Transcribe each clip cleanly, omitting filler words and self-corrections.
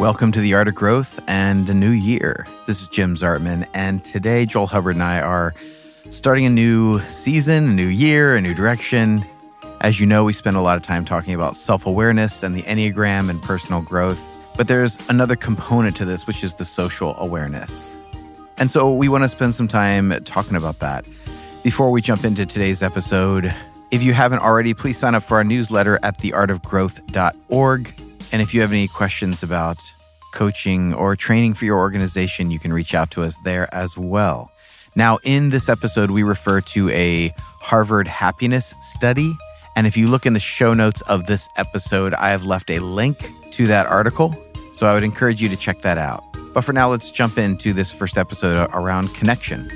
Welcome to The Art of Growth and a new year. This is Jim Zartman, and today Joel Hubbard and I are starting a new season, a new year, a new direction. As you know, we spend a lot of time talking about self-awareness and the Enneagram and personal growth, but there's another component to this, which is the social awareness. And so we want to spend some time talking about that. Before we jump into today's episode, if you haven't already, please sign up for our newsletter at theartofgrowth.org. And if you have any questions about coaching or training for your organization, you can reach out to us there as well. Now, in this episode, we refer to a Harvard Happiness Study. And if you look in the show notes of this episode, I have left a link to that article. So I would encourage you to check that out. But for now, let's jump into this first episode around connection.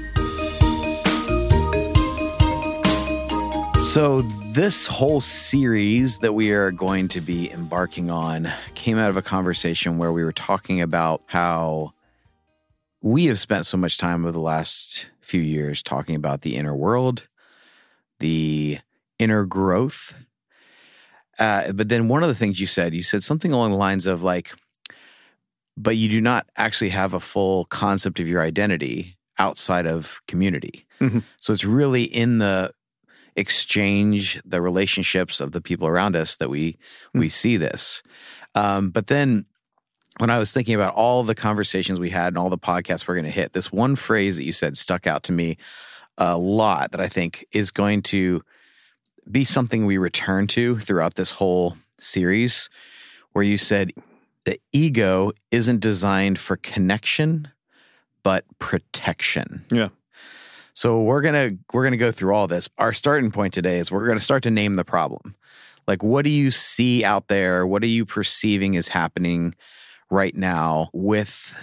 So this whole series that we are going to be embarking on came out of a conversation where we were talking about how we have spent so much time over the last few years talking about the inner world, the inner growth. But then one of the things you said something along the lines of like, but you do not actually have a full concept of your identity outside of community. Mm-hmm. So it's really in the exchange, the relationships of the people around us that we see this. But then when I was thinking about all the conversations we had and all the podcasts we're going to hit, this one phrase that you said stuck out to me a lot that I think is going to be something we return to throughout this whole series, where you said the ego isn't designed for connection, but protection. Yeah. So we're gonna go through all this. Our starting point today is we're gonna start to name the problem. Like, what do you see out there? What are you perceiving is happening right now with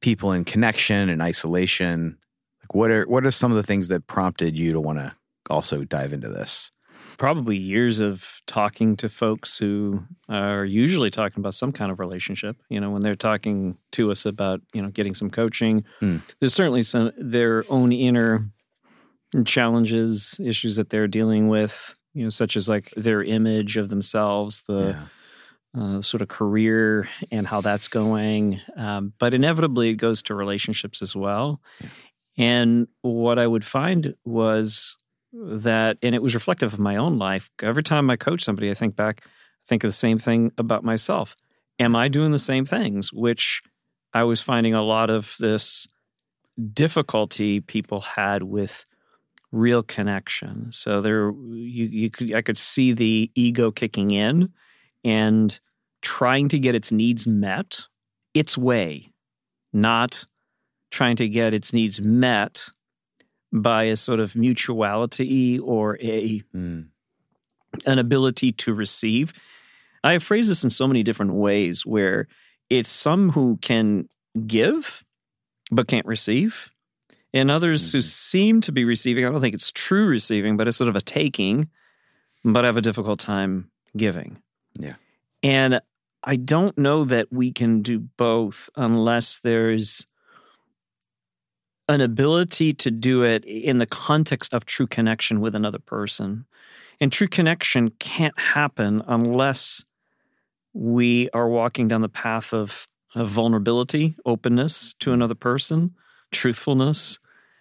people in connection and isolation? Like, what are some of the things that prompted you to want to also dive into this? Probably years of talking to folks who are usually talking about some kind of relationship. You know, when they're talking to us about, you know, getting some coaching, there's certainly some their own inner challenges, issues that they're dealing with, you know, such as like their image of themselves, sort of career and how that's going. But inevitably, it goes to relationships as well. Yeah. And what I would find was that, and it was reflective of my own life, every time I coach somebody, I think back, I think of the same thing about myself. Am I doing the same things? Which I was finding a lot of this difficulty people had with real connection. So there, I could see the ego kicking in and trying to get its needs met its way, not trying to get its needs met by a sort of mutuality or an ability to receive. I have phrased this in so many different ways where it's some who can give but can't receive, and others who seem to be receiving. I don't think it's true receiving, but it's sort of a taking, but have a difficult time giving. Yeah. And I don't know that we can do both unless there's an ability to do it in the context of true connection with another person. And true connection can't happen unless we are walking down the path of vulnerability, openness to another person, truthfulness,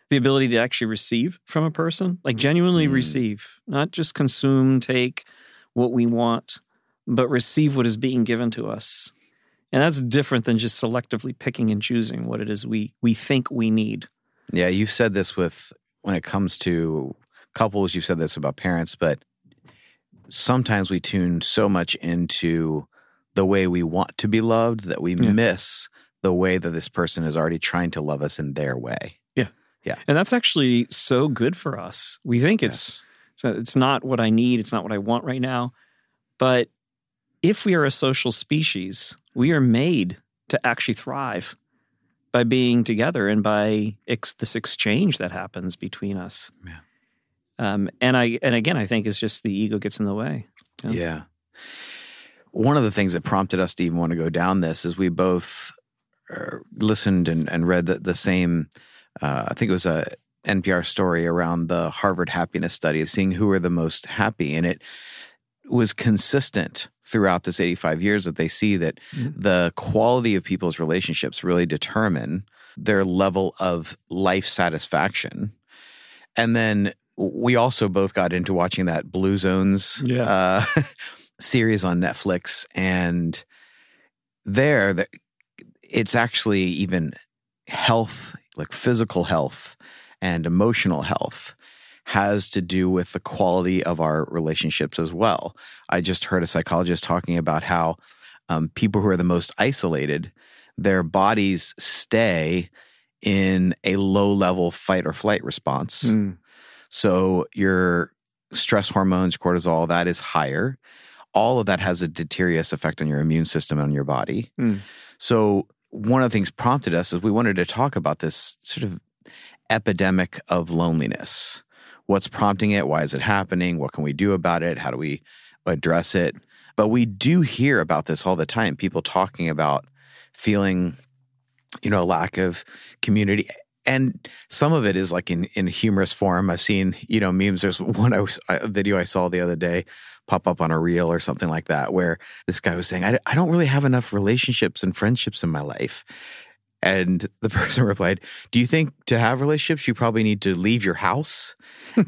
the ability to actually receive from a person, like genuinely receive, not just consume, take what we want, but receive what is being given to us. And that's different than just selectively picking and choosing what it is we think we need. Yeah, you've said this when it comes to couples, you've said this about parents, but sometimes we tune so much into the way we want to be loved that we miss the way that this person is already trying to love us in their way. Yeah. Yeah. And that's actually so good for us. We think it's not what I need, it's not what I want right now. But if we are a social species, we are made to actually thrive by being together and by this exchange that happens between us. Yeah. And again, I think it's just the ego gets in the way. You know? Yeah. One of the things that prompted us to even want to go down this is we both listened and read the same, I think it was a NPR story around the Harvard Happiness Study of seeing who are the most happy. And it was consistent throughout this 85 years that they see that the quality of people's relationships really determine their level of life satisfaction. And then we also both got into watching that Blue Zones series on Netflix. And there, it's actually even health, like physical health and emotional health, has to do with the quality of our relationships as well. I just heard a psychologist talking about how people who are the most isolated, their bodies stay in a low-level fight or flight response. So your stress hormones, cortisol, that is higher. All of that has a deleterious effect on your immune system and on your body. So one of the things prompted us is we wanted to talk about this sort of epidemic of loneliness. What's prompting it? Why is it happening? What can we do about it? How do we address it? But we do hear about this all the time. People talking about feeling, you know, a lack of community. And some of it is like in humorous form. I've seen, you know, memes. There's one a video I saw the other day pop up on a reel or something like that, where this guy was saying, I don't really have enough relationships and friendships in my life. And the person replied, do you think to have relationships, you probably need to leave your house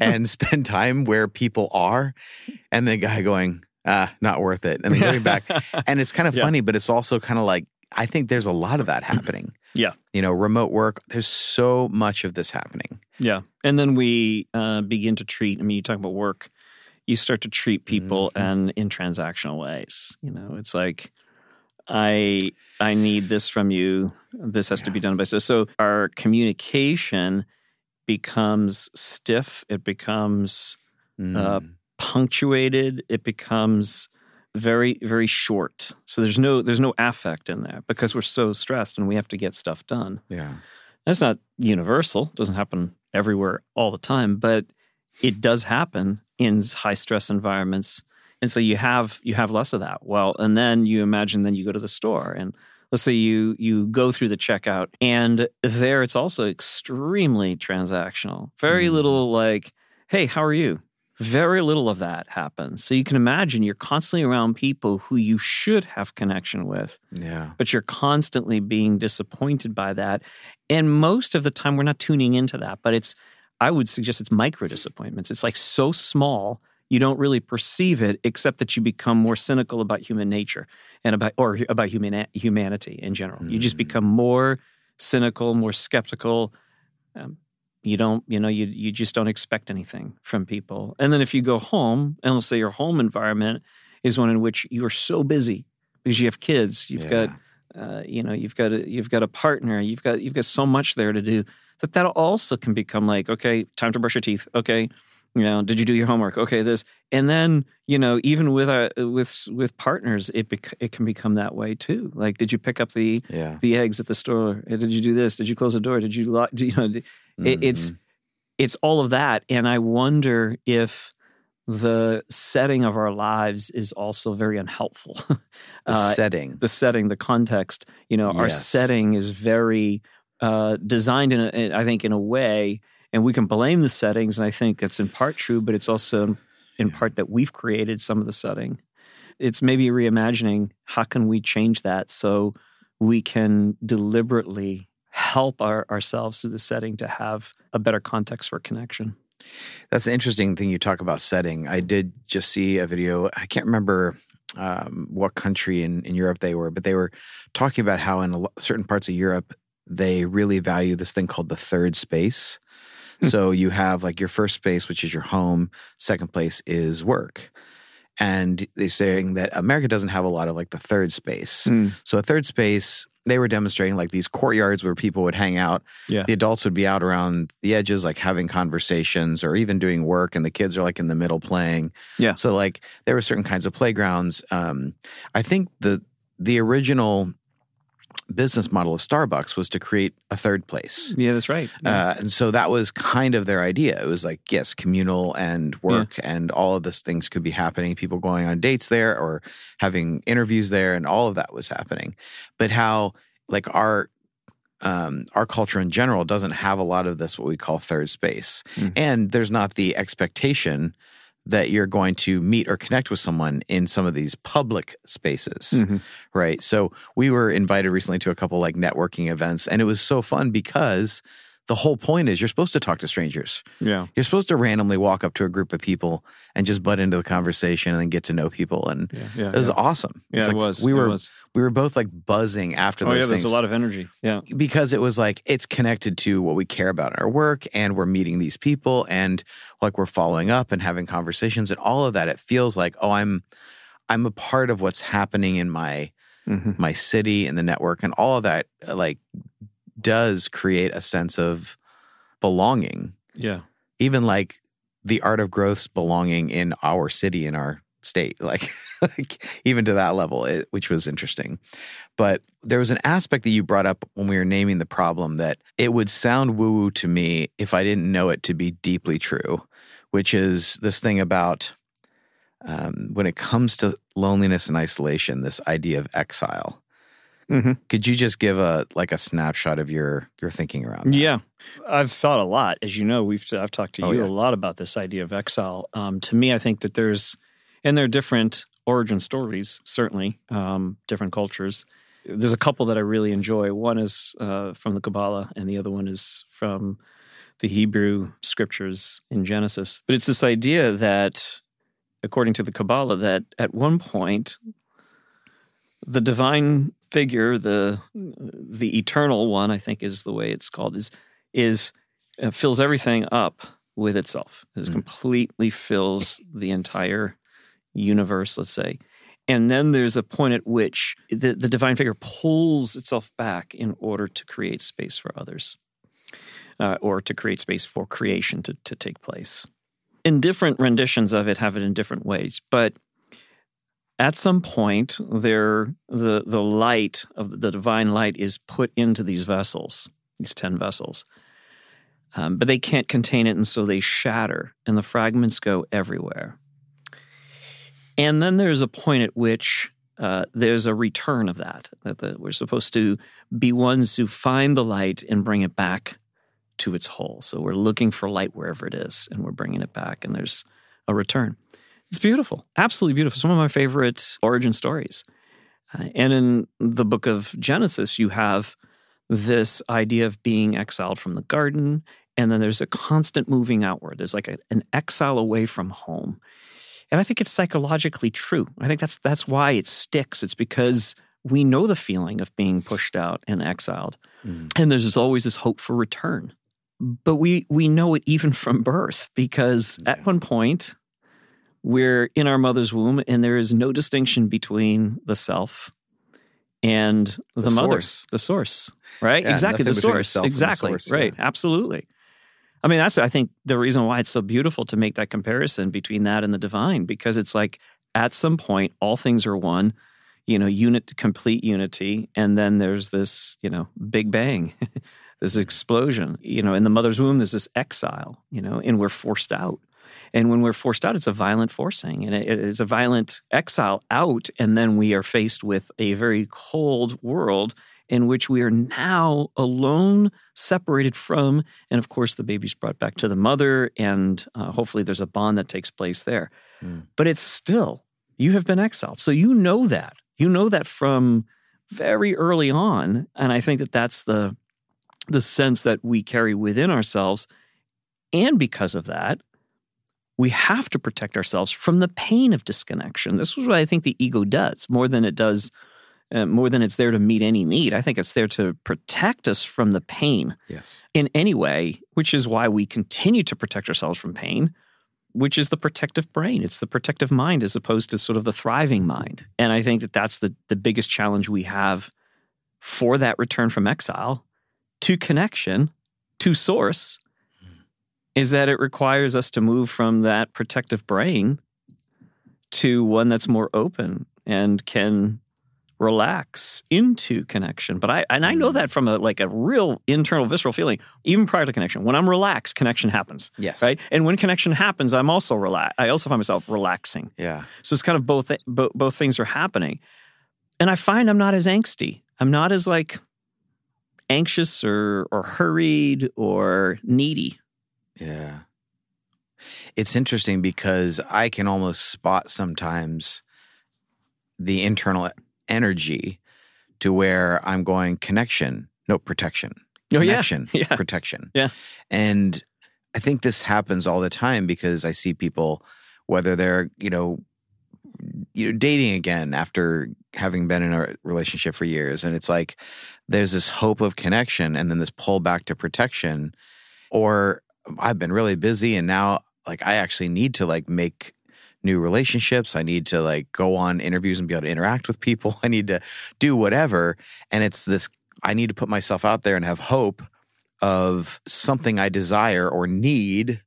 and spend time where people are? And the guy going, not worth it. And then going back. And it's kind of funny, but it's also kind of like, I think there's a lot of that happening. Yeah. You know, remote work, there's so much of this happening. Yeah. And then we begin to treat, I mean, you talk about work, you start to treat people and in transactional ways. You know, it's like, I need this from you. This has to be done by so our communication becomes stiff. It becomes punctuated. It becomes very, very short. So there's no affect in there because we're so stressed and we have to get stuff done. Yeah, that's not universal. It doesn't happen everywhere all the time, but it does happen in high stress environments. And so you have less of that. Well, and then you imagine then you go to the store and let's say you go through the checkout and there it's also extremely transactional. Very little like, hey, how are you? Very little of that happens. So you can imagine you're constantly around people who you should have connection with. Yeah. But you're constantly being disappointed by that. And most of the time we're not tuning into that, but I would suggest it's micro disappointments. It's like so small. You don't really perceive it, except that you become more cynical about human nature and about humanity in general. You just become more cynical, more skeptical. You just don't expect anything from people. And then if you go home, and let's say your home environment is one in which you are so busy because you have kids, you've got a partner, you've got so much there to do that also can become like, okay, time to brush your teeth. Okay. You know, did you do your homework? Okay, this. And then, you know, even with partners, it can become that way too. Like, did you pick up the eggs at the store? Did you do this? Did you close the door? Did you lock? You know, it's all of that. And I wonder if the setting of our lives is also very unhelpful. The context. You know, our setting is very designed in a way. And we can blame the settings, and I think that's in part true, but it's also in part that we've created some of the setting. It's maybe reimagining how can we change that so we can deliberately help ourselves through the setting to have a better context for connection. That's an interesting thing you talk about setting. I did just see a video. I can't remember what country in Europe they were, but they were talking about how in certain parts of Europe, they really value this thing called the third space. So you have like your first space, which is your home. Second place is work. And they're saying that America doesn't have a lot of like the third space. So a third space, they were demonstrating like these courtyards where people would hang out. Yeah. The adults would be out around the edges, like having conversations or even doing work. And the kids are like in the middle playing. Yeah. So like there were certain kinds of playgrounds. I think the original business model of Starbucks was to create a third place. Yeah, that's right. Yeah. And so that was kind of their idea. It was like, yes, communal and work and all of these things could be happening. People going on dates there or having interviews there and all of that was happening. But how like our culture in general doesn't have a lot of this what we call third space. And there's not the expectation that you're going to meet or connect with someone in some of these public spaces, mm-hmm. right? So we were invited recently to a couple like networking events, and it was so fun because the whole point is you're supposed to talk to strangers. Yeah. You're supposed to randomly walk up to a group of people and just butt into the conversation and get to know people. And it was awesome. Yeah, it was. We were both like buzzing after those things. Oh, yeah, there's a lot of energy. Yeah. Because it was like, it's connected to what we care about in our work, and we're meeting these people, and like we're following up and having conversations and all of that. It feels like, oh, I'm a part of what's happening in my city and the network and all of that, like, does create a sense of belonging. Yeah. Even like the art of growth's belonging in our city, in our state, like even to that level, which was interesting. But there was an aspect that you brought up when we were naming the problem that it would sound woo-woo to me if I didn't know it to be deeply true, which is this thing about when it comes to loneliness and isolation, this idea of exile. Mm-hmm. Could you just give a snapshot of your thinking around that? Yeah. I've thought a lot. As you know, I've talked to you a lot about this idea of exile. To me, I think that there are different origin stories, certainly, different cultures. There's a couple that I really enjoy. One is from the Kabbalah, and the other one is from the Hebrew scriptures in Genesis. But it's this idea that, according to the Kabbalah, that at one point, the divine figure, the eternal one, I think is the way it's called, is fills everything up with itself. It completely fills the entire universe, let's say. And then there's a point at which the divine figure pulls itself back in order to create space for others, or to create space for creation to take place. And different renditions of it have it in different ways, but at some point, the light of the divine light is put into these vessels, these 10 vessels. But they can't contain it, and so they shatter, and the fragments go everywhere. And then there's a point at which there's a return of that we're supposed to be ones who find the light and bring it back to its whole. So we're looking for light wherever it is, and we're bringing it back, and there's a return. It's beautiful, absolutely beautiful. Some of my favorite origin stories. And in the book of Genesis, you have this idea of being exiled from the garden, and then there's a constant moving outward. There's like an exile away from home. And I think it's psychologically true. I think that's why it sticks. It's because we know the feeling of being pushed out and exiled. Mm. And there's always this hope for return. But we know it even from birth, because at one point— we're in our mother's womb, and there is no distinction between the self and the mother. Source. The source, right? Yeah, exactly, the source. Exactly, the source, right, yeah. Absolutely. I mean, I think the reason why it's so beautiful to make that comparison between that and the divine, because it's like at some point, all things are one, complete unity, and then there's this, big bang, this explosion. In the mother's womb, there's this exile, and we're forced out. And when we're forced out, it's a violent forcing, and it's a violent exile out, and then we are faced with a very cold world in which we are now alone, separated from, and of course the baby's brought back to the mother, and hopefully there's a bond that takes place there. Mm. But it's still, you have been exiled. So you know that. You know that from very early on, and I think that that's the sense that we carry within ourselves, and because of that, we have to protect ourselves from the pain of disconnection. This is what I think the ego does more than it's there to meet any need. I think it's there to protect us from the pain in any way, which is why we continue to protect ourselves from pain, which is the protective brain. It's the protective mind as opposed to sort of the thriving mind. And I think that that's the biggest challenge we have for that return from exile to connection, to source, is that it requires us to move from that protective brain to one that's more open and can relax into connection. But I know that from a real internal visceral feeling, even prior to connection. When I'm relaxed, connection happens. Yes. Right? And when connection happens, I also find myself relaxing. Yeah. So it's kind of both things are happening. And I find I'm not as angsty. I'm not as anxious or hurried or needy. Yeah. It's interesting because I can almost spot sometimes the internal energy to where I'm going connection, no protection. Connection, oh, yeah. Yeah. Protection. Yeah. And I think this happens all the time because I see people, whether they're, you know, dating again after having been in a relationship for years. And it's like there's this hope of connection and then this pull back to protection. Or I've been really busy and now like I actually need to like make new relationships. I need to like go on interviews and be able to interact with people. I need to do whatever. And it's this, I need to put myself out there and have hope of something I desire or need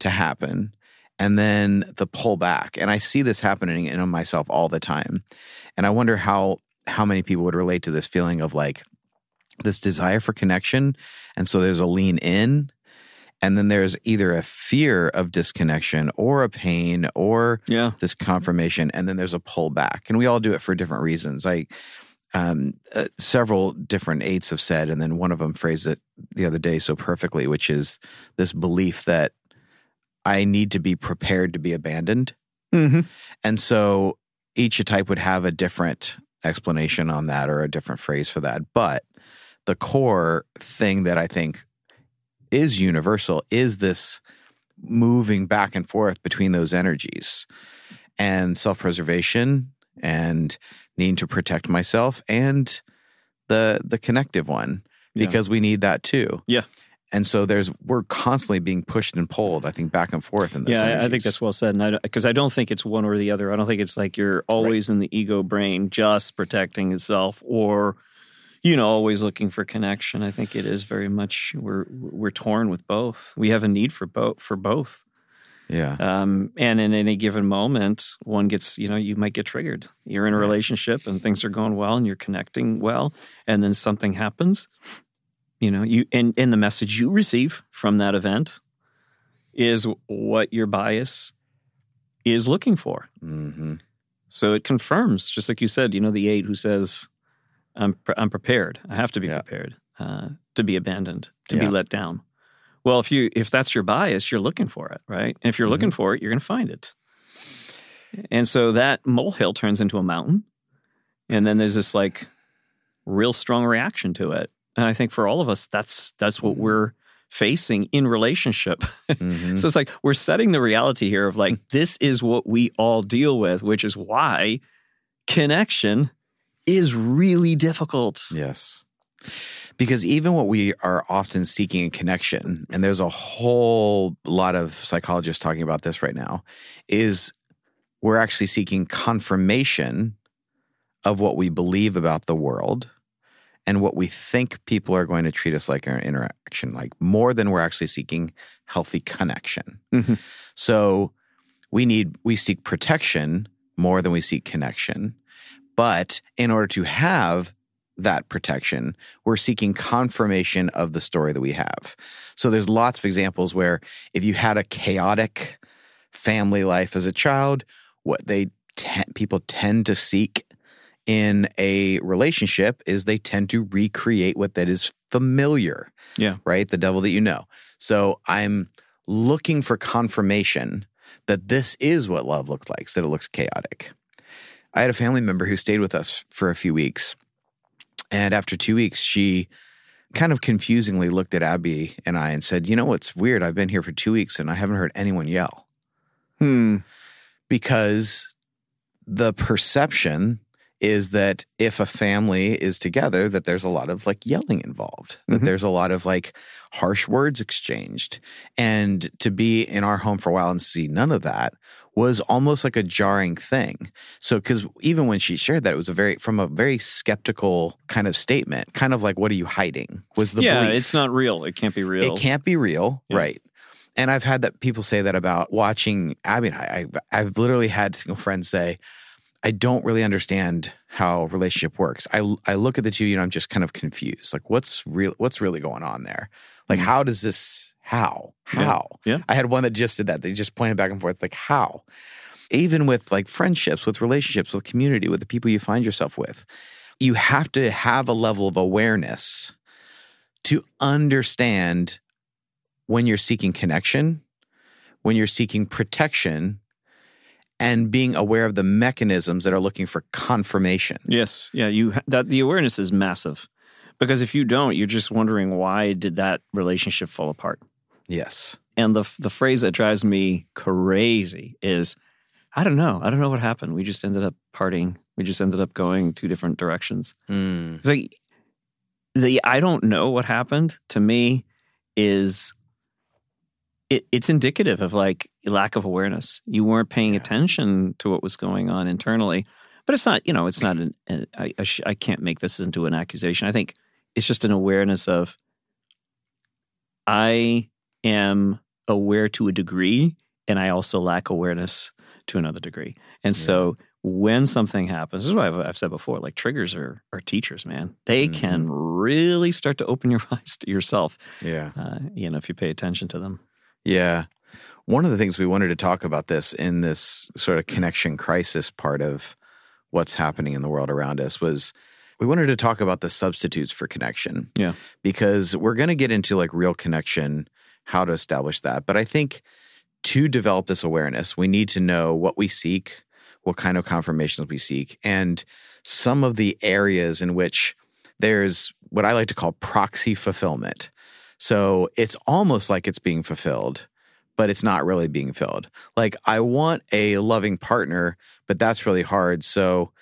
to happen. And then the pull back. And I see this happening in myself all the time. And I wonder how many people would relate to this feeling of like this desire for connection. And so there's a lean in. And then there's either a fear of disconnection or a pain or this confirmation. And then there's a pull back. And we all do it for different reasons. Several different eights have said, and then one of them phrased it the other day so perfectly, which is this belief that I need to be prepared to be abandoned. Mm-hmm. And so each type would have a different explanation on that or a different phrase for that. But the core thing that I think is universal is this moving back and forth between those energies and self-preservation and needing to protect myself and the connective one because we need that too. Yeah. And so we're constantly being pushed and pulled, I think, back and forth in this. Yeah, energies. I think that's well said. And because I don't think it's one or the other. I don't think it's like you're always in the ego brain just protecting yourself or, you know, always looking for connection. I think it is very much we're torn with both. We have a need for both. Yeah. And in any given moment, one gets, you might get triggered. You're in a relationship and things are going well and you're connecting well. And then something happens, and the message you receive from that event is what your bias is looking for. Mm-hmm. So it confirms, just like you said, the eight who says, I'm prepared. I have to be prepared to be abandoned, to be let down. Well, if that's your bias, you're looking for it, right? And if you're looking for it, you're going to find it. And so that molehill turns into a mountain. And then there's this like real strong reaction to it. And I think for all of us, that's what we're facing in relationship. Mm-hmm. So it's like we're setting the reality here of like, this is what we all deal with, which is why connection is really difficult. Yes. Because even what we are often seeking in connection, and there's a whole lot of psychologists talking about this right now, is we're actually seeking confirmation of what we believe about the world and what we think people are going to treat us like in our interaction, like more than we're actually seeking healthy connection. Mm-hmm. So we seek protection more than we seek connection. But in order to have that protection, we're seeking confirmation of the story that we have. So there's lots of examples where if you had a chaotic family life as a child, what people tend to seek in a relationship is they tend to recreate what that is familiar. Yeah. Right? The devil that you know. So I'm looking for confirmation that this is what love looks like, so that it looks chaotic. I had a family member who stayed with us for a few weeks. And after 2 weeks, she kind of confusingly looked at Abby and I and said, you know, what's weird? I've been here for 2 weeks and I haven't heard anyone yell. Because the perception is that if a family is together, that there's a lot of like yelling involved, that there's a lot of like harsh words exchanged. And to be in our home for a while and see none of that was almost like a jarring thing. So, because even when she shared that, it was a very skeptical kind of statement, kind of like, what are you hiding? Was the belief. It's not real. It can't be real. It can't be real, right. And I've had that people say that about watching Abby and I. I've literally had single friends say, I don't really understand how relationship works. I look at the two, I'm just kind of confused. Like, what's really going on there? Like, how does this... How? Yeah. I had one that just did that. They just pointed back and forth, like, how? Even with, like, friendships, with relationships, with community, with the people you find yourself with, you have to have a level of awareness to understand when you're seeking connection, when you're seeking protection and being aware of the mechanisms that are looking for confirmation. Yes. Yeah. The awareness is massive, because if you don't, you're just wondering, why did that relationship fall apart? Yes. And the phrase that drives me crazy is, I don't know. I don't know what happened. We just ended up parting. We just ended up going two different directions. Mm. It's like the I don't know what happened to me is it's indicative of like lack of awareness. You weren't paying attention to what was going on internally. But it's not, it's not I can't make this into an accusation. I think it's just an awareness of, I am aware to a degree, and I also lack awareness to another degree. And so when something happens, this is what I've said before, like triggers are teachers, man. They can really start to open your eyes to yourself, if you pay attention to them. Yeah. One of the things we wanted to talk about this in this sort of connection crisis part of what's happening in the world around us was we wanted to talk about the substitutes for connection. Yeah. Because we're going to get into like real connection, how to establish that. But I think to develop this awareness, we need to know what we seek, what kind of confirmations we seek, and some of the areas in which there's what I like to call proxy fulfillment. So it's almost like it's being fulfilled, but it's not really being filled. Like, I want a loving partner, but that's really hard. So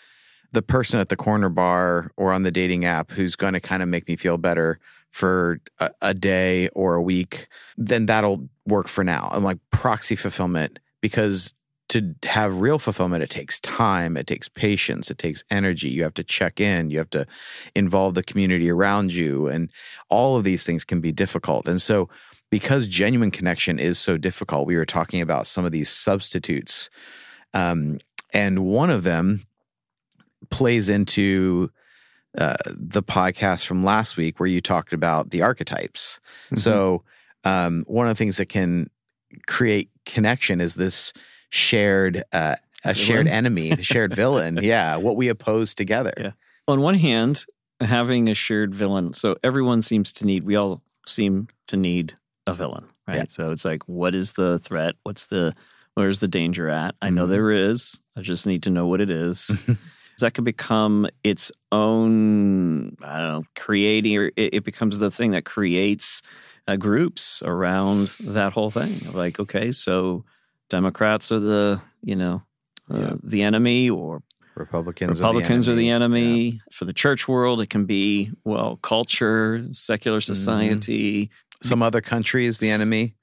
the person at the corner bar or on the dating app who's going to kind of make me feel better for a day or a week, then that'll work for now. I'm like proxy fulfillment, because to have real fulfillment, it takes time, it takes patience, it takes energy. You have to check in, you have to involve the community around you, and all of these things can be difficult. And so because genuine connection is so difficult, we were talking about some of these substitutes. And one of them plays into the podcast from last week where you talked about the archetypes. Mm-hmm. So one of the things that can create connection is this shared, shared enemy, the shared villain. Yeah, what we oppose together. Yeah. On one hand, having a shared villain. So everyone seems to need, we all seem to need a villain, right? Yeah. So it's like, what is the threat? Where's the danger at? I know there is. I just need to know what it is. So that can become its own, creating, or it becomes the thing that creates groups around that whole thing. Like, okay, so Democrats are the enemy, or Republicans are the enemy. Yeah. For the church world, it can be, culture, secular society. Some other country is the enemy.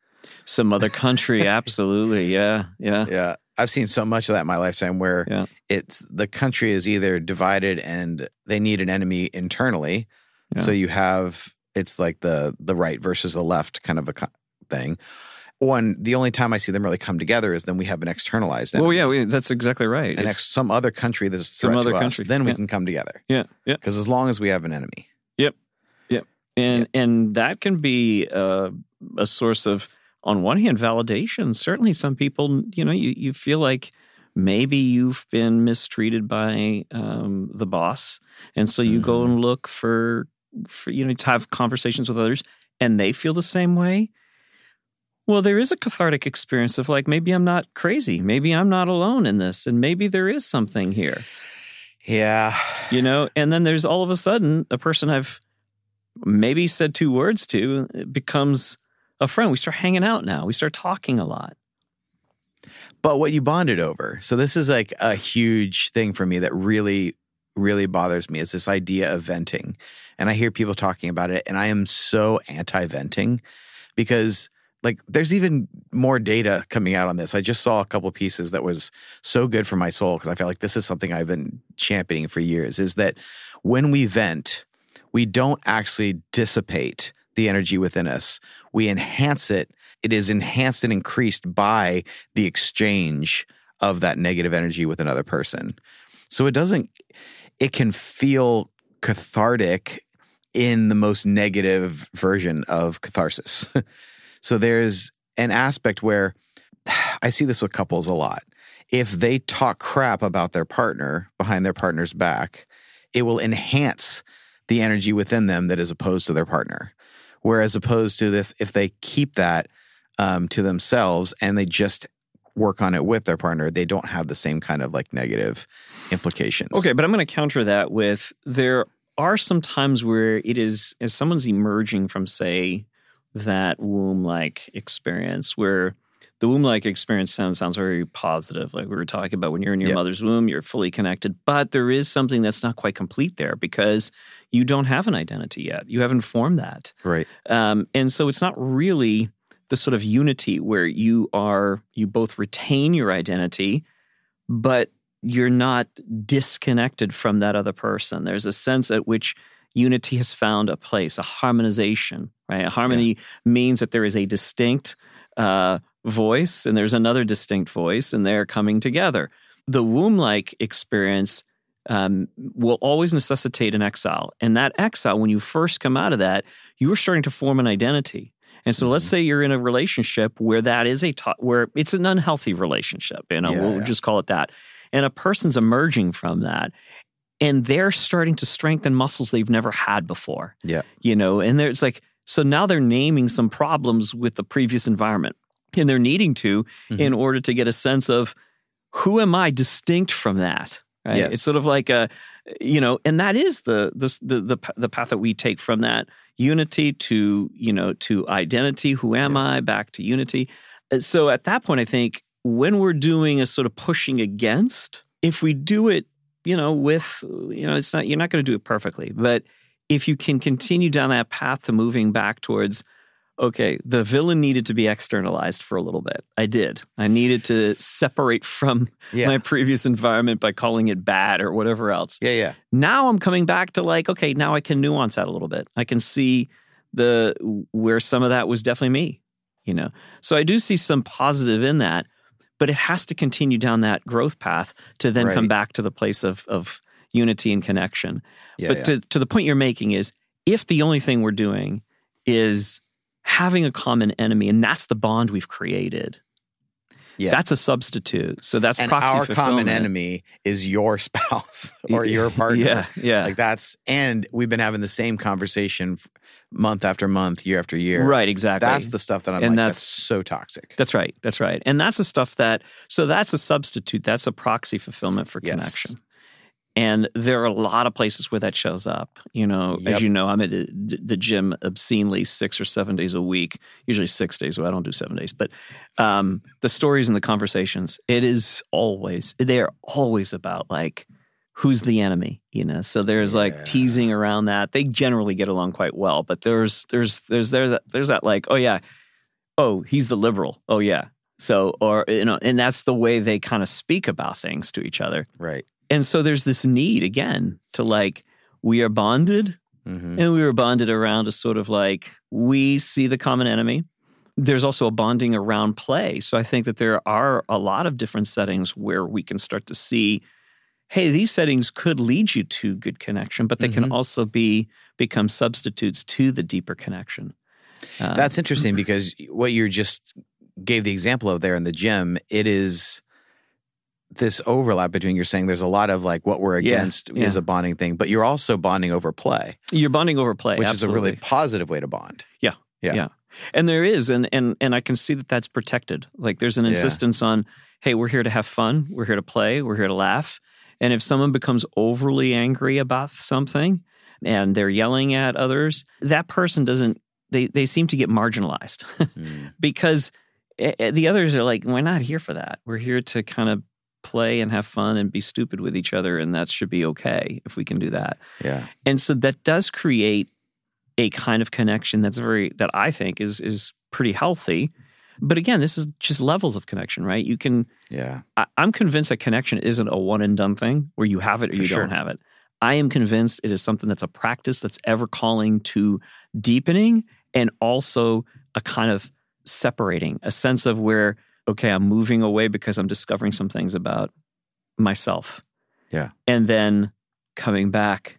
Some other country, absolutely, yeah. I've seen so much of that in my lifetime where it's the country is either divided and they need an enemy internally. Yeah. So you have, it's like the right versus the left kind of a thing. The only time I see them really come together is then we have an externalized enemy. Well, that's exactly right. And some other country that's a threat to us, then we can come together. Yeah, yeah. Because as long as we have an enemy. Yep, yep. And that can be a source of, on one hand, validation. Certainly some people, you feel like maybe you've been mistreated by the boss. And so you go and look for to have conversations with others, and they feel the same way. Well, there is a cathartic experience of like, maybe I'm not crazy. Maybe I'm not alone in this. And maybe there is something here. Yeah. And then there's all of a sudden a person I've maybe said two words to becomes a friend. We start hanging out now. We start talking a lot. But what you bonded over. So this is like a huge thing for me that really, really bothers me. It's this idea of venting. And I hear people talking about it, and I am so anti-venting, because like there's even more data coming out on this. I just saw a couple pieces that was so good for my soul, because I felt like this is something I've been championing for years, is that when we vent, we don't actually dissipate the energy within us. We enhance it. It is enhanced and increased by the exchange of that negative energy with another person. So it can feel cathartic in the most negative version of catharsis. So there's an aspect where I see this with couples a lot. If they talk crap about their partner behind their partner's back, it will enhance the energy within them that is opposed to their partner. Whereas opposed to this, if they keep that to themselves, and they just work on it with their partner, they don't have the same kind of like negative implications. Okay, but I'm going to counter that with there are some times where it is, as someone's emerging from, say, that womb-like experience, where the womb-like experience sounds very positive, like we were talking about when you're in your mother's womb, you're fully connected, but there is something that's not quite complete there because you don't have an identity yet. You haven't formed that. Right. And so it's not really the sort of unity where you both retain your identity, but you're not disconnected from that other person. There's a sense at which unity has found a place, a harmonization, right? A harmony means that there is a distinct voice and there's another distinct voice and they're coming together. The womb-like experience will always necessitate an exile. And that exile, when you first come out of that, you are starting to form an identity. And so let's say you're in a relationship where that is where it's an unhealthy relationship, you know, we'll just call it that. And a person's emerging from that and they're starting to strengthen muscles they've never had before. Yeah. You know, and there's like, so now they're naming some problems with the previous environment and they're needing to in order to get a sense of who am I distinct from that? Right? Yes. It's sort of like a, you know, and that is the path that we take from that unity to, you know, to identity, who am I, back to unity. So at that point, I think when we're doing a sort of pushing against, if we do it, you know, with, you know, it's not, you're not going to do it perfectly, but if you can continue down that path to moving back towards, okay, the villain needed to be externalized for a little bit. I did. I needed to separate from my previous environment by calling it bad or whatever else. Yeah, yeah. Now I'm coming back to like, okay, now I can nuance that a little bit. I can see where some of that was definitely me, you know. So I do see some positive in that, but it has to continue down that growth path to then come back to the place of unity and connection. Yeah, but to the point you're making is, if the only thing we're doing is having a common enemy, and that's the bond we've created. Yeah. That's a substitute. So that's proxy fulfillment. And our common enemy is your spouse or your partner. Yeah, yeah. Like that's, and we've been having the same conversation month after month, year after year. Right, exactly. That's the stuff that I'm and like, that's so toxic. That's right, that's right. And that's the stuff that, so that's a substitute. That's a proxy fulfillment for connection. And there are a lot of places where that shows up. You know, as you know, I'm at the gym obscenely 6 or 7 days a week, usually 6 days. Well, I don't do 7 days, but the stories and the conversations, they are always about like, who's the enemy, you know? So there's like teasing around that. They generally get along quite well, but there's that like, oh yeah, oh, he's the liberal. Oh yeah. So, or, you know, and that's the way they kind of speak about things to each other. Right. And so there's this need, again, to like, we are bonded and we were bonded around a sort of like, we see the common enemy. There's also a bonding around play. So I think that there are a lot of different settings where we can start to see, hey, these settings could lead you to good connection, but they can also become substitutes to the deeper connection. That's interesting because what you just gave the example of there in the gym, it is this overlap between you're saying there's a lot of like what we're against is a bonding thing, but you're also bonding over play. You're bonding over play, which absolutely is a really positive way to bond. Yeah, yeah, yeah. And there is, and I can see that that's protected. Like there's an insistence on, hey, we're here to have fun, we're here to play, we're here to laugh. And if someone becomes overly angry about something and they're yelling at others, that person doesn't. They seem to get marginalized because the others are like, we're not here for that. We're here to kind of play and have fun and be stupid with each other, and that should be okay if we can do that. Yeah. And so that does create a kind of connection that's that I think is pretty healthy. But again, this is just levels of connection, right? You can, I'm convinced that connection isn't a one and done thing where you have it or you don't have it. I am convinced it is something that's a practice that's ever calling to deepening and also a kind of separating, a sense of where, okay, I'm moving away because I'm discovering some things about myself. Yeah. And then coming back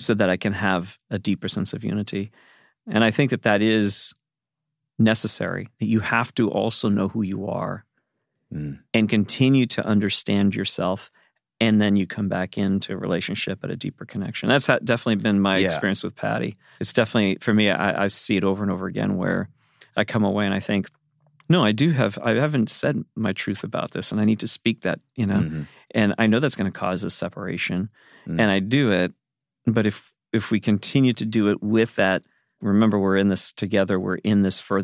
so that I can have a deeper sense of unity. And I think that that is necessary, that you have to also know who you are and continue to understand yourself. And then you come back into a relationship at a deeper connection. That's definitely been my experience with Patty. It's definitely, for me, I see it over and over again where I come away and I think, no, I haven't said my truth about this, and I need to speak that, you know, mm-hmm. and I know that's going to cause a separation, mm-hmm. and I do it. But if we continue to do it with that, remember, we're in this together, we're in this for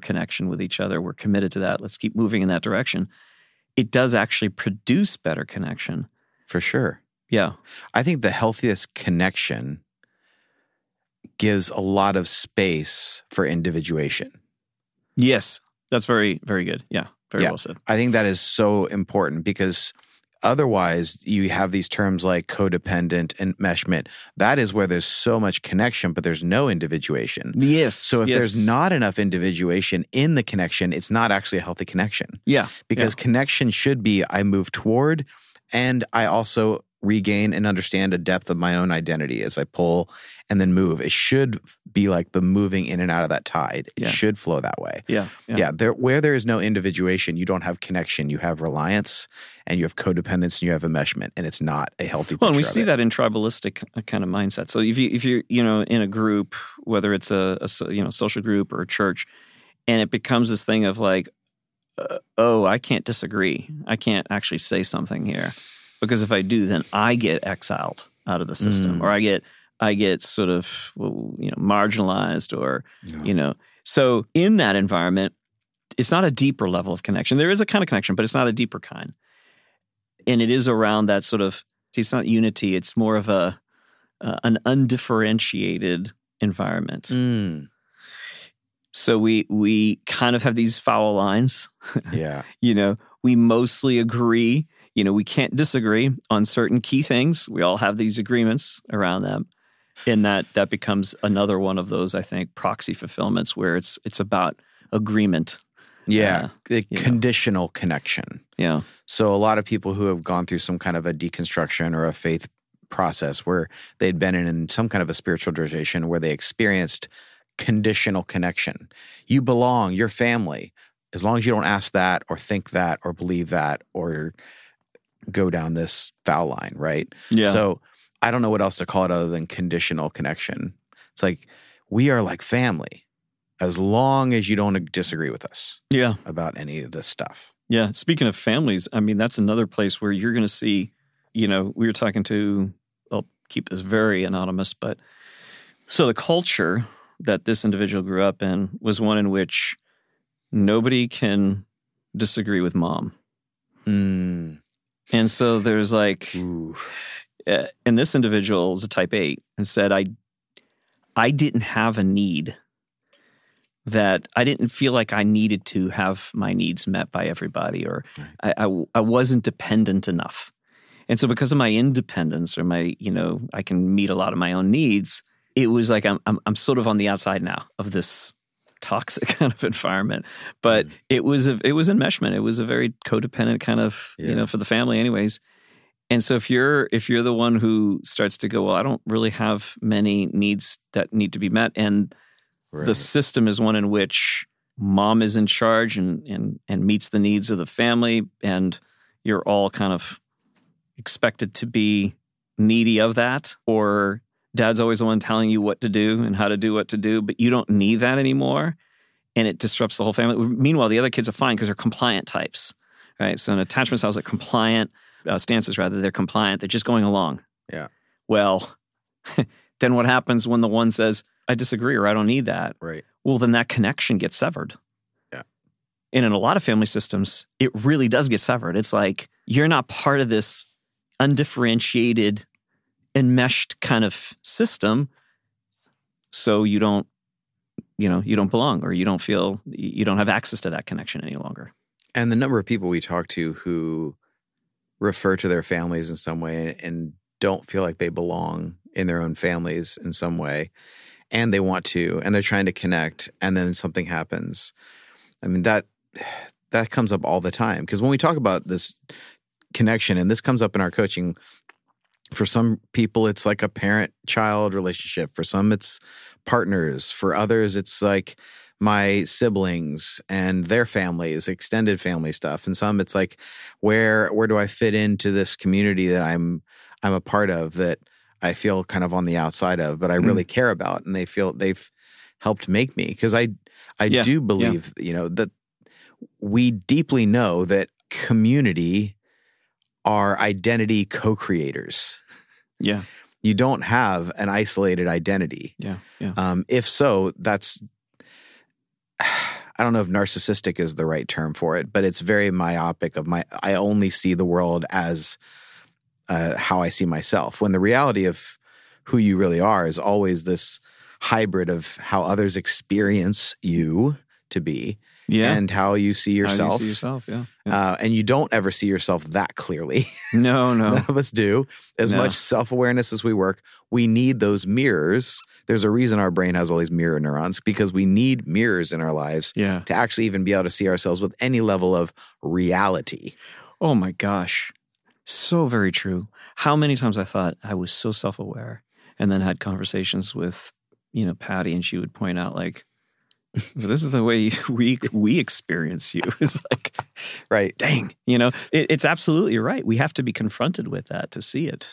connection with each other, we're committed to that, let's keep moving in that direction. It does actually produce better connection. For sure. Yeah. I think the healthiest connection gives a lot of space for individuation. Yes. That's very, very good. Yeah. Very well said. I think that is so important, because otherwise you have these terms like codependent, enmeshment. That is where there's so much connection, but there's no individuation. Yes. So if there's not enough individuation in the connection, it's not actually a healthy connection. Yeah. Because connection should be, I move toward, and I also regain and understand a depth of my own identity as I pull and then move. It should be like the moving in and out of that tide. It should flow that way. Yeah. Yeah. Where there is no individuation, you don't have connection. You have reliance, and you have codependence, and you have enmeshment, and it's not a healthy picture. Well, and we see that in tribalistic kind of mindset. So if you're, you know, in a group, whether it's a you know, social group or a church, and it becomes this thing of like, oh, I can't disagree. I can't actually say something here. Because if I do, then I get exiled out of the system, or I get sort of, you know, marginalized, or you know. So in that environment, it's not a deeper level of connection. There is a kind of connection, but it's not a deeper kind. And it is around that sort of, it's not unity. It's more of an undifferentiated environment. Mm. So we kind of have these foul lines. Yeah, you know, we mostly agree. You know, we can't disagree on certain key things. We all have these agreements around them. And that becomes another one of those, I think, proxy fulfillments where it's about agreement. Yeah, the conditional connection. Yeah. So a lot of people who have gone through some kind of a deconstruction or a faith process where they'd been in some kind of a spiritual tradition where they experienced conditional connection. You belong, your family, as long as you don't ask that or think that or believe that or go down this foul line, right? Yeah. So I don't know what else to call it other than conditional connection. It's like, we are like family as long as you don't disagree with us about any of this stuff. Yeah. Speaking of families, I mean, that's another place where you're going to see, you know, we were talking to, I'll keep this very anonymous, but so the culture that this individual grew up in was one in which nobody can disagree with mom. Mm. And so there's like, and this individual is a type 8 and said, I didn't have a need that I didn't feel like I needed to have my needs met by everybody, or right. I wasn't dependent enough. And so because of my independence or my, you know, I can meet a lot of my own needs, it was like I'm sort of on the outside now of this toxic kind of environment. But it was enmeshment. It was a very codependent kind of, you know, for the family anyways. And so if you're the one who starts to go, well, I don't really have many needs that need to be met, and the system is one in which mom is in charge and meets the needs of the family, and you're all kind of expected to be needy of that, or dad's always the one telling you what to do and how to do what to do, but you don't need that anymore. And it disrupts the whole family. Meanwhile, the other kids are fine because they're compliant types, right? So an attachment styles like compliant stances, rather, they're compliant. They're just going along. Yeah. Well, then what happens when the one says, I disagree, or I don't need that? Right. Well, then that connection gets severed. Yeah. And in a lot of family systems, it really does get severed. It's like, you're not part of this undifferentiated, enmeshed kind of system, so you don't, you know, you don't belong, or you don't feel, you don't have access to that connection any longer. And the number of people we talk to who refer to their families in some way and don't feel like they belong in their own families in some way, and they want to, and they're trying to connect, and then something happens. I mean, that comes up all the time, because when we talk about this connection, and this comes up in our coaching, for some people, it's like a parent-child relationship. For some, it's partners. For others, it's like my siblings and their families, extended family stuff. And some, it's like, where do I fit into this community that I'm a part of, that I feel kind of on the outside of, but I really care about, and they feel they've helped make me. Because I do believe, you know, that we deeply know that community are identity co-creators. Yeah. You don't have an isolated identity. Yeah. If so, that's, I don't know if narcissistic is the right term for it, but it's very myopic of I only see the world as how I see myself. When the reality of who you really are is always this hybrid of how others experience you to be and how you see yourself. Yeah. And you don't ever see yourself that clearly. No. None of us do. As much self-awareness as we work, we need those mirrors. There's a reason our brain has all these mirror neurons, because we need mirrors in our lives to actually even be able to see ourselves with any level of reality. Oh my gosh. So very true. How many times I thought I was so self-aware, and then had conversations with, Patty, and she would point out, like, this is the way we experience you. It's like, right. Dang. It's absolutely right. We have to be confronted with that to see it.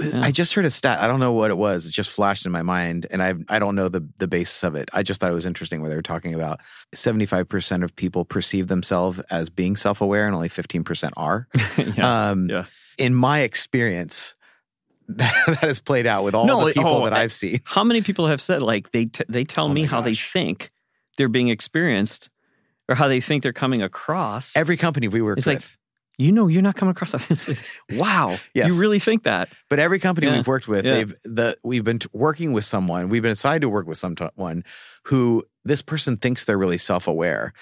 Yeah. I just heard a stat. I don't know what it was. It just flashed in my mind, and I don't know the basis of it. I just thought it was interesting where they were talking about 75% of people perceive themselves as being self-aware and only 15% are. In my experience, that has played out with all the people that I've seen. How many people have said, like, they tell me how they think they're being experienced or how they think they're coming across. Every company we work with. Like, you're not coming across. Wow. Yes. You really think that. But every company we've worked with, we've been working with someone, we've been decided to work with someone who this person thinks they're really self-aware.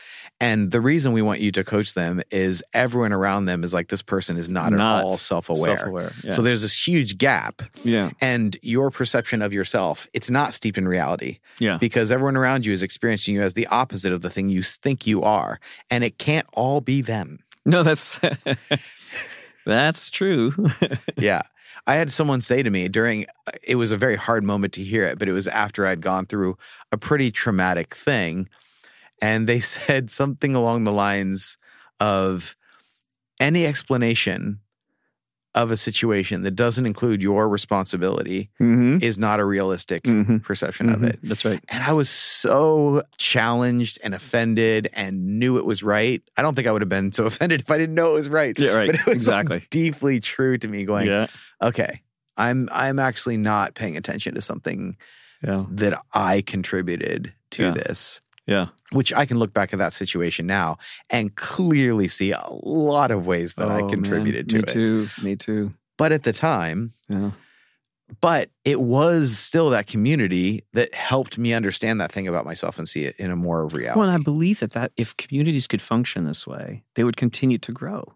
And the reason we want you to coach them is everyone around them is like, this person is not at all self-aware. So there's this huge gap. Yeah. And your perception of yourself, it's not steeped in reality. Yeah. Because everyone around you is experiencing you as the opposite of the thing you think you are. And it can't all be them. No, that's true. Yeah. I had someone say to me it was a very hard moment to hear it, but it was after I'd gone through a pretty traumatic thing. And they said something along the lines of, any explanation of a situation that doesn't include your responsibility is not a realistic perception of it. That's right. And I was so challenged and offended and knew it was right. I don't think I would have been so offended if I didn't know it was right. Yeah, right. But it was deeply true to me, going, okay, I'm actually not paying attention to something that I contributed to this. Yeah. Which I can look back at that situation now and clearly see a lot of ways that I contributed to it. Me too. But at the time, but it was still that community that helped me understand that thing about myself and see it in a more of reality. Well, and I believe that if communities could function this way, they would continue to grow.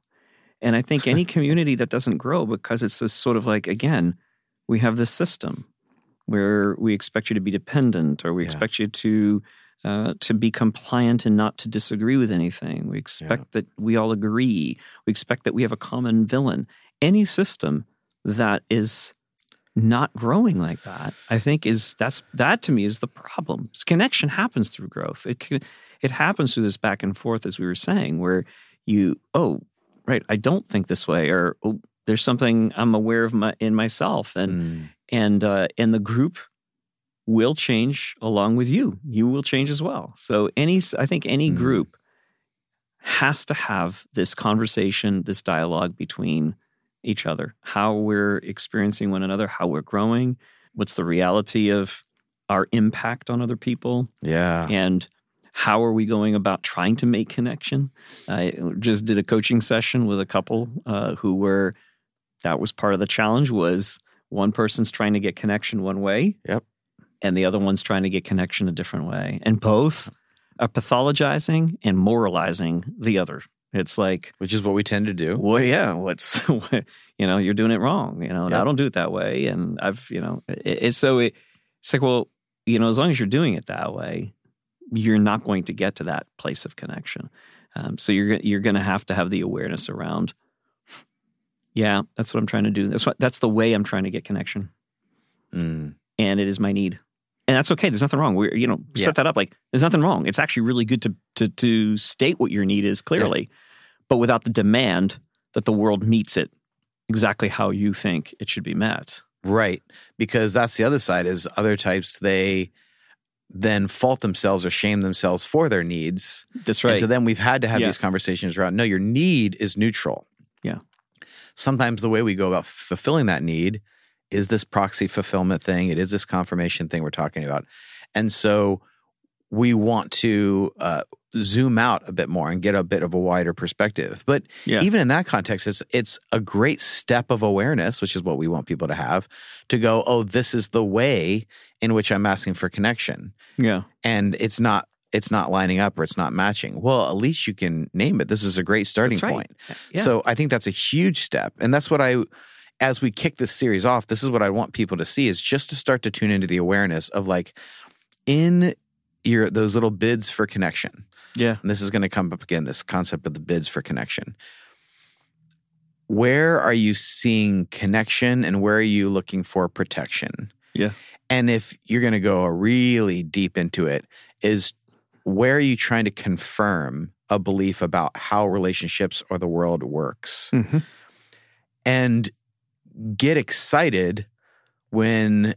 And I think any community that doesn't grow, because it's this sort of like, again, we have this system where we expect you to be dependent, or we expect you to be compliant and not to disagree with anything. We expect that we all agree. We expect that we have a common villain. Any system that is not growing like that, I think that to me is the problem. Connection happens through growth. It happens through this back and forth, as we were saying, where I don't think this way, or there's something I'm aware of in myself, and the group will change along with you. You will change as well. So I think any group has to have this conversation, this dialogue between each other, how we're experiencing one another, how we're growing, what's the reality of our impact on other people. Yeah. And how are we going about trying to make connection? I just did a coaching session with a couple that was part of the challenge, was one person's trying to get connection one way. Yep. And the other one's trying to get connection a different way. And both are pathologizing and moralizing the other. It's like... Which is what we tend to do. Well, yeah. You're doing it wrong. I don't do it that way. And it's like, well, as long as you're doing it that way, you're not going to get to that place of connection. So you're going to have the awareness around, that's what I'm trying to do. That's the way I'm trying to get connection. Mm. And it is my need. And that's okay. There's nothing wrong. We're, set that up like there's nothing wrong. It's actually really good to state what your need is clearly, but without the demand that the world meets it exactly how you think it should be met. Right. Because that's the other side, is other types, they then fault themselves or shame themselves for their needs. That's right. And to them, we've had to have these conversations around, no, your need is neutral. Yeah. Sometimes the way we go about fulfilling that need is this proxy fulfillment thing. It is this confirmation thing we're talking about. And so we want to zoom out a bit more and get a bit of a wider perspective. But even in that context, it's a great step of awareness, which is what we want people to have, to go, oh, this is the way in which I'm asking for connection. Yeah. And it's not lining up or it's not matching. Well, at least you can name it. This is a great starting point. Yeah. So I think that's a huge step. And that's what as we kick this series off, this is what I want people to see, is just to start to tune into the awareness of, like, in those little bids for connection. Yeah. And this is going to come up again, this concept of the bids for connection. Where are you seeing connection and where are you looking for protection? Yeah. And if you're going to go really deep into it, is where are you trying to confirm a belief about how relationships or the world works? Mm-hmm. And get excited when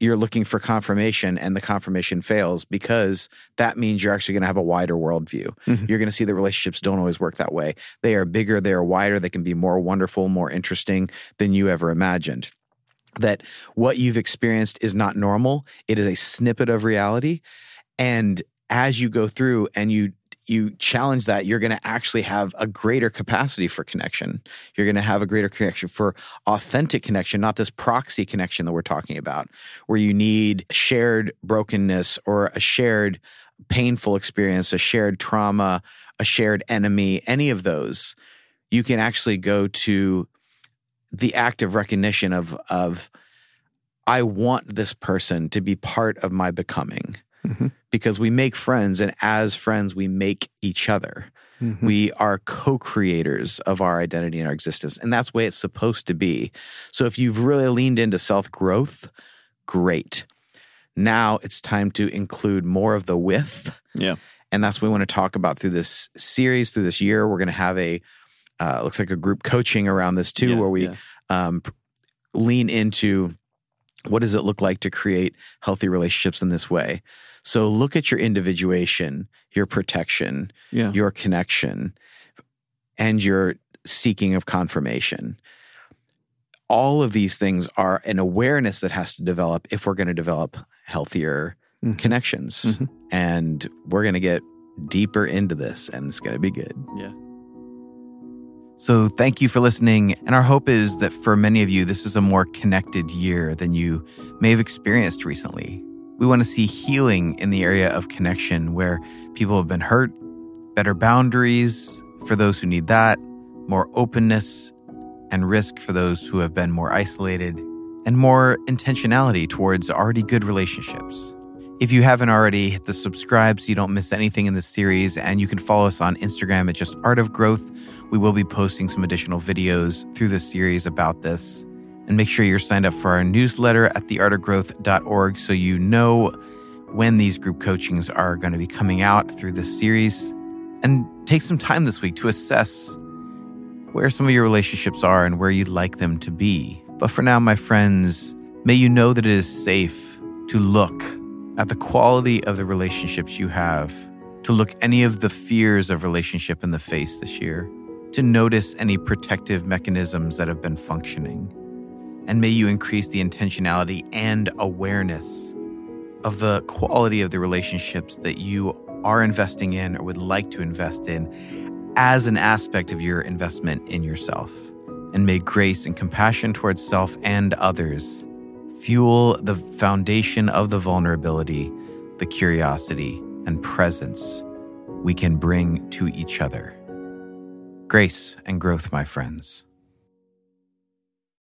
you're looking for confirmation and the confirmation fails, because that means you're actually going to have a wider worldview. Mm-hmm. You're going to see that relationships don't always work that way. They are bigger, they are wider, they can be more wonderful, more interesting than you ever imagined. That what you've experienced is not normal. It is a snippet of reality. And as you go through and you challenge that, you're going to actually have a greater capacity for connection. You're going to have a greater connection for authentic connection, not this proxy connection that we're talking about, where you need shared brokenness or a shared painful experience, a shared trauma, a shared enemy, any of those. You can actually go to the act of recognition of I want this person to be part of my becoming. Mm-hmm. Because we make friends, and as friends, we make each other. Mm-hmm. We are co-creators of our identity and our existence, and that's the way it's supposed to be. So if you've really leaned into self-growth, great. Now it's time to include more of the with, and that's what we want to talk about through this series, through this year. We're going to have looks like a group coaching around this too, where we lean into what does it look like to create healthy relationships in this way. So look at your individuation, your protection, your connection, and your seeking of confirmation. All of these things are an awareness that has to develop if we're going to develop healthier connections. Mm-hmm. And we're going to get deeper into this, and it's going to be good. Yeah. So thank you for listening, and our hope is that for many of you, this is a more connected year than you may have experienced recently. We want to see healing in the area of connection, where people have been hurt, better boundaries for those who need that, more openness and risk for those who have been more isolated, and more intentionality towards already good relationships. If you haven't already, hit the subscribe so you don't miss anything in this series, and you can follow us on Instagram at just Art of Growth. We will be posting some additional videos through this series about this. And make sure you're signed up for our newsletter at theartofgrowth.org so you know when these group coachings are going to be coming out through this series. And take some time this week to assess where some of your relationships are and where you'd like them to be. But for now, my friends, may you know that it is safe to look at the quality of the relationships you have, to look any of the fears of relationship in the face this year, to notice any protective mechanisms that have been functioning. And may you increase the intentionality and awareness of the quality of the relationships that you are investing in or would like to invest in as an aspect of your investment in yourself. And may grace and compassion towards self and others fuel the foundation of the vulnerability, the curiosity, and presence we can bring to each other. Grace and growth, my friends.